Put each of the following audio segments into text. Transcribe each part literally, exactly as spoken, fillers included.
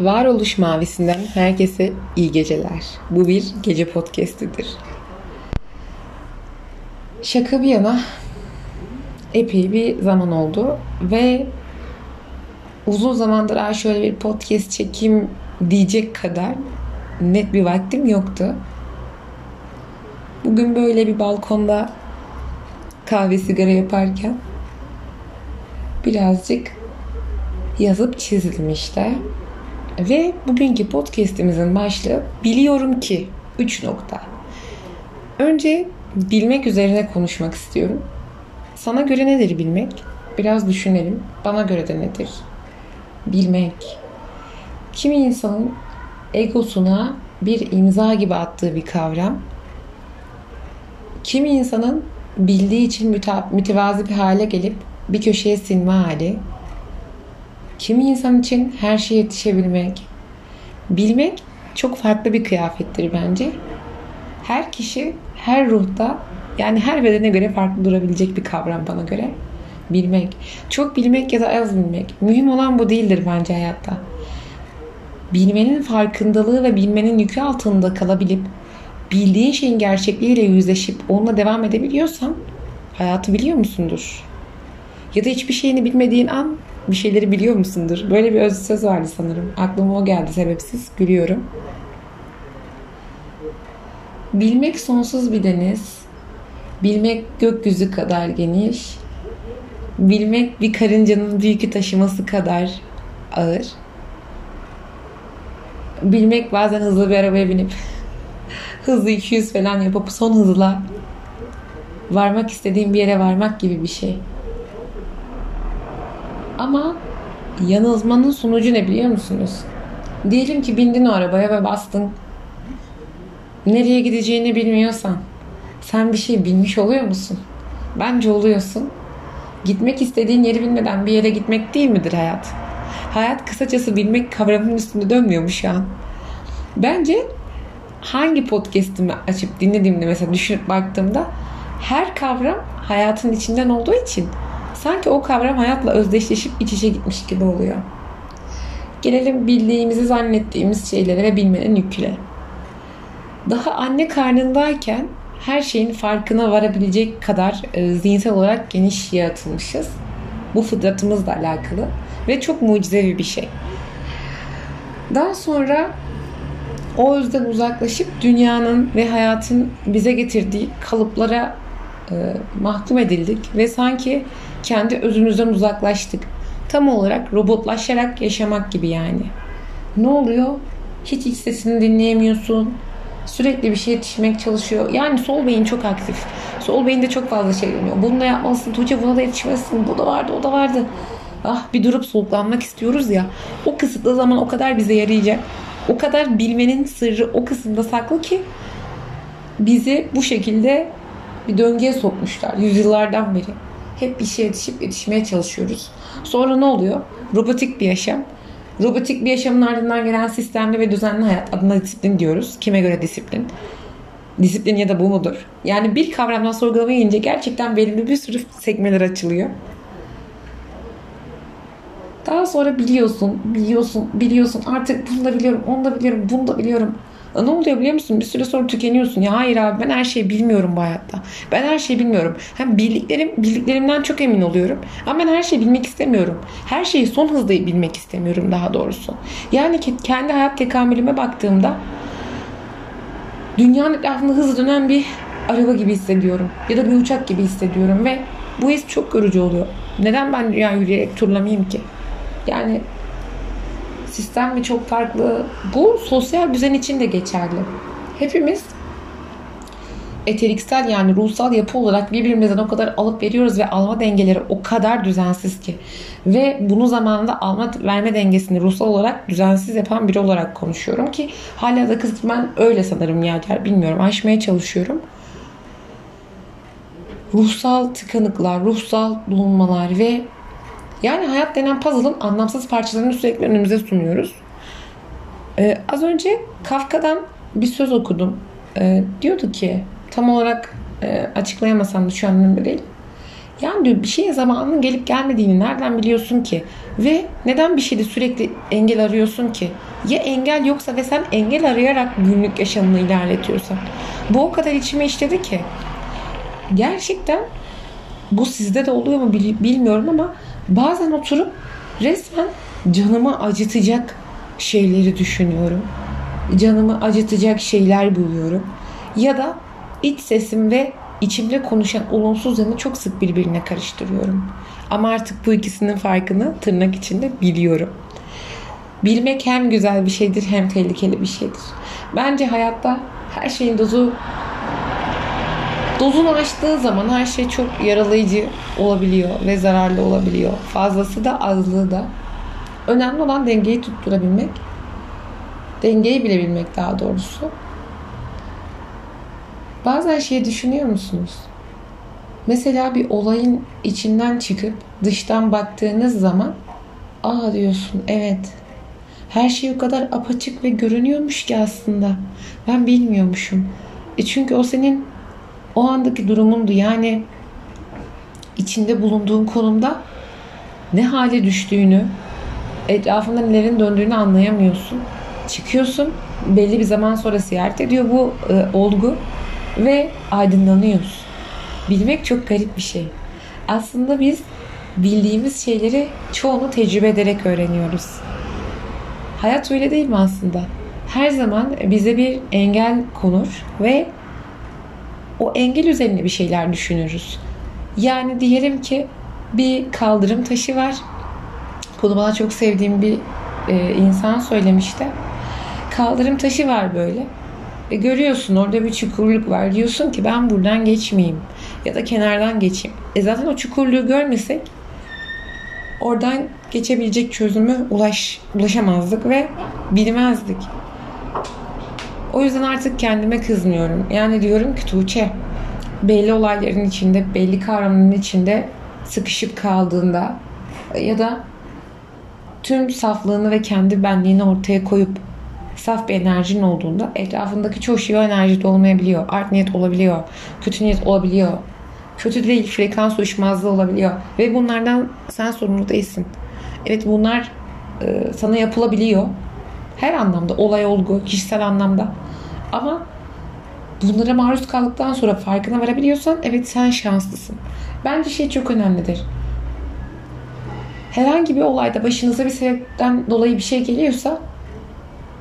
Varoluş Mavisi'nden herkese iyi geceler. Bu bir gece podcastidir. Şaka bir yana epey bir zaman oldu ve uzun zamandır "Aa, şöyle bir podcast çekeyim" diyecek kadar net bir vaktim yoktu. Bugün böyle bir balkonda kahve sigara yaparken birazcık yazıp çizdim işte. Ve bugünkü podcastimizin başlığı "Biliyorum ki" üç nokta. Önce bilmek üzerine konuşmak istiyorum. Sana göre nedir bilmek? Biraz düşünelim. Bana göre de nedir bilmek? Kimi insanın egosuna bir imza gibi attığı bir kavram. Kimi insanın bildiği için müta- mütevazi bir hale gelip bir köşeye sinme hali. Kimi insan için her şeye yetişebilmek. Bilmek çok farklı bir kıyafettir bence. Her kişi, her ruhta, yani her bedene göre farklı durabilecek bir kavram bana göre. Bilmek. Çok bilmek ya da az bilmek. Mühim olan bu değildir bence hayatta. Bilmenin farkındalığı ve bilmenin yükü altında kalabilip, bildiğin şeyin gerçekliğiyle yüzleşip onunla devam edebiliyorsan hayatı biliyor musundur? Ya da hiçbir şeyini bilmediğin an bir şeyleri biliyor musundur? Böyle bir öz söz vardı sanırım. Aklıma o geldi, sebepsiz gülüyorum. Bilmek sonsuz bir deniz. Bilmek gökyüzü kadar geniş. Bilmek bir karıncanın bir yükü taşıması kadar ağır. Bilmek bazen hızlı bir arabaya binip hızlı iki yüz falan yapıp son hızla varmak istediğim bir yere varmak gibi bir şey. Ama yanılmanın sonucu ne biliyor musunuz? Diyelim ki bindin o arabaya ve bastın. Nereye gideceğini bilmiyorsan sen bir şey bilmiş oluyor musun? Bence oluyorsun. Gitmek istediğin yeri bilmeden bir yere gitmek değil midir hayat? Hayat kısacası bilmek kavramının üstünde dönmüyormuş şu an. Bence hangi podcast'imi açıp dinlediğimde mesela düşünüp baktığımda her kavram hayatın içinden olduğu için sanki o kavram hayatla özdeşleşip iç içe gitmiş gibi oluyor. Gelelim bildiğimizi zannettiğimiz şeylere ve bilmenin yüküne. Daha anne karnındayken her şeyin farkına varabilecek kadar e, zihinsel olarak geniş yaratılmışız. Bu fıtratımızla alakalı ve çok mucizevi bir şey. Daha sonra o özden uzaklaşıp dünyanın ve hayatın bize getirdiği kalıplara e, mahkum edildik ve sanki kendi özümüzden uzaklaştık. Tam olarak robotlaşarak yaşamak gibi yani. Ne oluyor? Hiç iç sesini dinleyemiyorsun. Sürekli bir şey yetişmek çalışıyor. Yani sol beyin çok aktif. Sol beyinde çok fazla şey dönüyor. Bunu da yapmazsın Tuğçe, buna da yetişmezsin. Bu da vardı, o da vardı. Ah, bir durup soluklanmak istiyoruz ya. O kısıtlı zaman o kadar bize yarayacak. O kadar bilmenin sırrı o kısımda saklı ki bizi bu şekilde bir döngüye sokmuşlar yüzyıllardan beri. Hep bir şeye yetişip yetişmeye çalışıyoruz. Sonra ne oluyor? Robotik bir yaşam. Robotik bir yaşamın ardından gelen sistemli ve düzenli hayat. Adına disiplin diyoruz. Kime göre disiplin? Disiplin ya da bu mudur? Yani bir kavramdan sorgulamaya gelince gerçekten belirli bir sürü sekmeler açılıyor. Daha sonra biliyorsun, biliyorsun, biliyorsun. Artık bunu da biliyorum, onu da biliyorum, bunu da biliyorum. Ne oluyor biliyor musun? Bir süre sonra tükeniyorsun. Ya hayır abi, ben her şeyi bilmiyorum bu hayatta. Ben her şeyi bilmiyorum. Hem bildiklerim, bildiklerimden çok emin oluyorum. Ama ben her şeyi bilmek istemiyorum. Her şeyi son hızla bilmek istemiyorum daha doğrusu. Yani kendi hayat tekamülüme baktığımda dünyanın etrafında hızlı dönen bir araba gibi hissediyorum. Ya da bir uçak gibi hissediyorum ve bu his çok yorucu oluyor. Neden ben dünyayı yürüyerek turlamayayım ki? Yani sistem mi çok farklı? Bu sosyal düzen için de geçerli. Hepimiz eteriksel, yani ruhsal yapı olarak birbirimizden o kadar alıp veriyoruz ve alma dengeleri o kadar düzensiz ki. Ve bunu zamanında alma verme dengesini ruhsal olarak düzensiz yapan biri olarak konuşuyorum ki hala da kısmen öyle sanırım ya, bilmiyorum, aşmaya çalışıyorum. Ruhsal tıkanıklar, ruhsal donmalar ve yani hayat denen puzzle'ın anlamsız parçalarını sürekli önümüze sunuyoruz. Ee, az önce Kafka'dan bir söz okudum. Ee, diyordu ki, tam olarak e, açıklayamasam da şu an önümde değil. Yani diyor, bir şeye zamanının gelip gelmediğini nereden biliyorsun ki? Ve neden bir şeyde sürekli engel arıyorsun ki? Ya engel yoksa ve sen engel arayarak günlük yaşamını ilerletiyorsan? Bu o kadar içime işledi ki. Gerçekten bu sizde de oluyor mu bilmiyorum ama bazen oturup resmen canımı acıtacak şeyleri düşünüyorum. Canımı acıtacak şeyler buluyorum. Ya da iç sesim ve İçimde konuşan olumsuz yanı çok sık birbirine karıştırıyorum. Ama artık bu ikisinin farkını tırnak içinde biliyorum. Bilmek hem güzel bir şeydir hem tehlikeli bir şeydir. Bence hayatta her şeyin dozu dozunu aştığı zaman her şey çok yaralayıcı olabiliyor ve zararlı olabiliyor. Fazlası da azlığı da. Önemli olan dengeyi tutturabilmek. Dengeyi bilebilmek daha doğrusu. Bazen şey düşünüyor musunuz? Mesela bir olayın içinden çıkıp dıştan baktığınız zaman aa diyorsun, evet. Her şey o kadar apaçık ve görünüyormuş ki aslında. Ben bilmiyormuşum. E çünkü o senin o andaki durumundu. Yani içinde bulunduğun konumda ne hale düştüğünü, etrafında nelerin döndüğünü anlayamıyorsun. Çıkıyorsun, belli bir zaman sonra ziyaret ediyor bu e, olgu. Ve aydınlanıyoruz. Bilmek çok garip bir şey. Aslında biz bildiğimiz şeyleri çoğunu tecrübe ederek öğreniyoruz. Hayat öyle değil mi aslında? Her zaman bize bir engel konur ve o engel üzerine bir şeyler düşünürüz. Yani diyelim ki bir kaldırım taşı var. Bunu bana çok sevdiğim bir insan söylemişti. Kaldırım taşı var böyle. E görüyorsun orada bir çukurluk var. Diyorsun ki ben buradan geçmeyeyim. Ya da kenardan geçeyim. E zaten o çukurluğu görmesek oradan geçebilecek çözüme ulaş, ulaşamazdık ve bilmezdik. O yüzden artık kendime kızmıyorum. Yani diyorum ki Tuğçe, belli olayların içinde, belli kavramların içinde sıkışıp kaldığında ya da tüm saflığını ve kendi benliğini ortaya koyup saf bir enerjinin olduğunda etrafındaki çoğu şey o enerjide olmayabiliyor. Art niyet olabiliyor. Kötü niyet olabiliyor. Kötü değil, frekans uyuşmazlığı olabiliyor. Ve bunlardan sen sorumlu değilsin. Evet, bunlar e, sana yapılabiliyor. Her anlamda. Olay, olgu, kişisel anlamda. Ama bunlara maruz kaldıktan sonra farkına varabiliyorsan evet sen şanslısın. Bence şey çok önemlidir. Herhangi bir olayda başınıza bir sebepten dolayı bir şey geliyorsa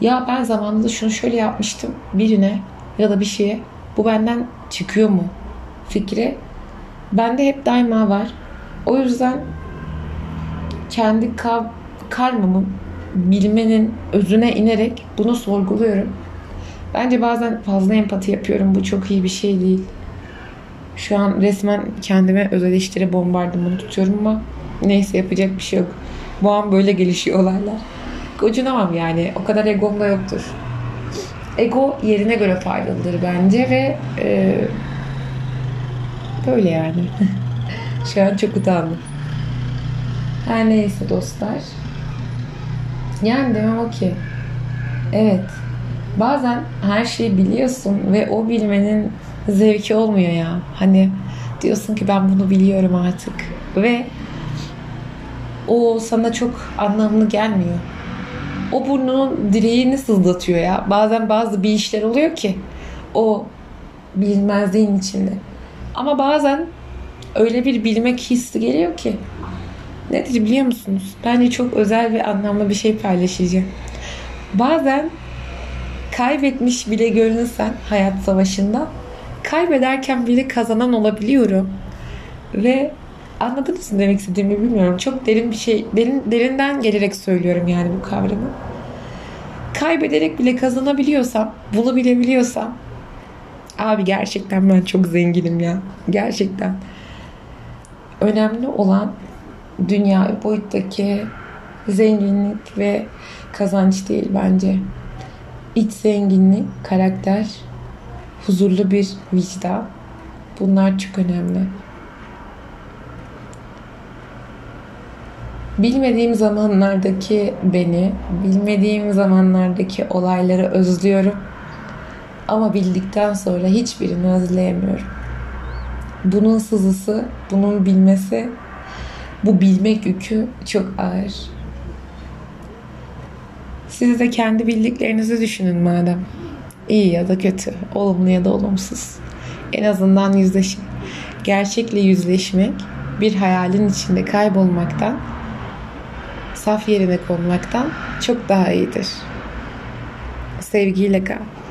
ya ben zamanında şunu şöyle yapmıştım birine ya da bir şeye, bu benden çıkıyor mu fikri bende hep daima var. O yüzden kendi ka- karmamı bilmenin özüne inerek bunu sorguluyorum. Bence bazen fazla empati yapıyorum. Bu çok iyi bir şey değil. Şu an resmen kendime öz eleştiri bombardımanı tutuyorum ama neyse, yapacak bir şey yok. Bu an böyle gelişiyor olaylar. Gocunamam yani. O kadar egom da yoktur. Ego yerine göre faydalıdır bence ve e, böyle yani. Şu an çok utandım. Her neyse dostlar. Yani demem o ki evet. Bazen her şeyi biliyorsun ve o bilmenin zevki olmuyor ya. Hani diyorsun ki ben bunu biliyorum artık. Ve o sana çok anlamlı gelmiyor. O burnunun direğini sızlatıyor ya. Bazen bazı bir işler oluyor ki o bilmezliğin içinde. Ama bazen öyle bir bilmek hissi geliyor ki. Nedir biliyor musunuz? Bence çok özel ve anlamlı bir şey paylaşacağım. Bazen kaybetmiş bile görünsen hayat savaşında, kaybederken bile kazanan olabiliyorum. Ve anladınız mı demek istediğimi bilmiyorum. Çok derin bir şey, derin, derinden gelerek söylüyorum yani bu kavramı. Kaybederek bile kazanabiliyorsam, bunu bilebiliyorsam, abi gerçekten ben çok zenginim ya. Gerçekten. Önemli olan dünya boyuttaki zenginlik ve kazanç değil bence. İç zenginlik, karakter, huzurlu bir vicdan. Bunlar çok önemli. Bilmediğim zamanlardaki beni, bilmediğim zamanlardaki olayları özlüyorum. Ama bildikten sonra hiçbirini özleyemiyorum. bunun sızısı, bunun bilmesi, bu bilmek yükü çok ağır. Siz de kendi bildiklerinizi düşünün madem. İyi ya da kötü, olumlu ya da olumsuz. En azından yüzleşin. Gerçekle yüzleşmek, bir hayalin içinde kaybolmaktan, saf yerine konmaktan çok daha iyidir. Sevgiyle kal.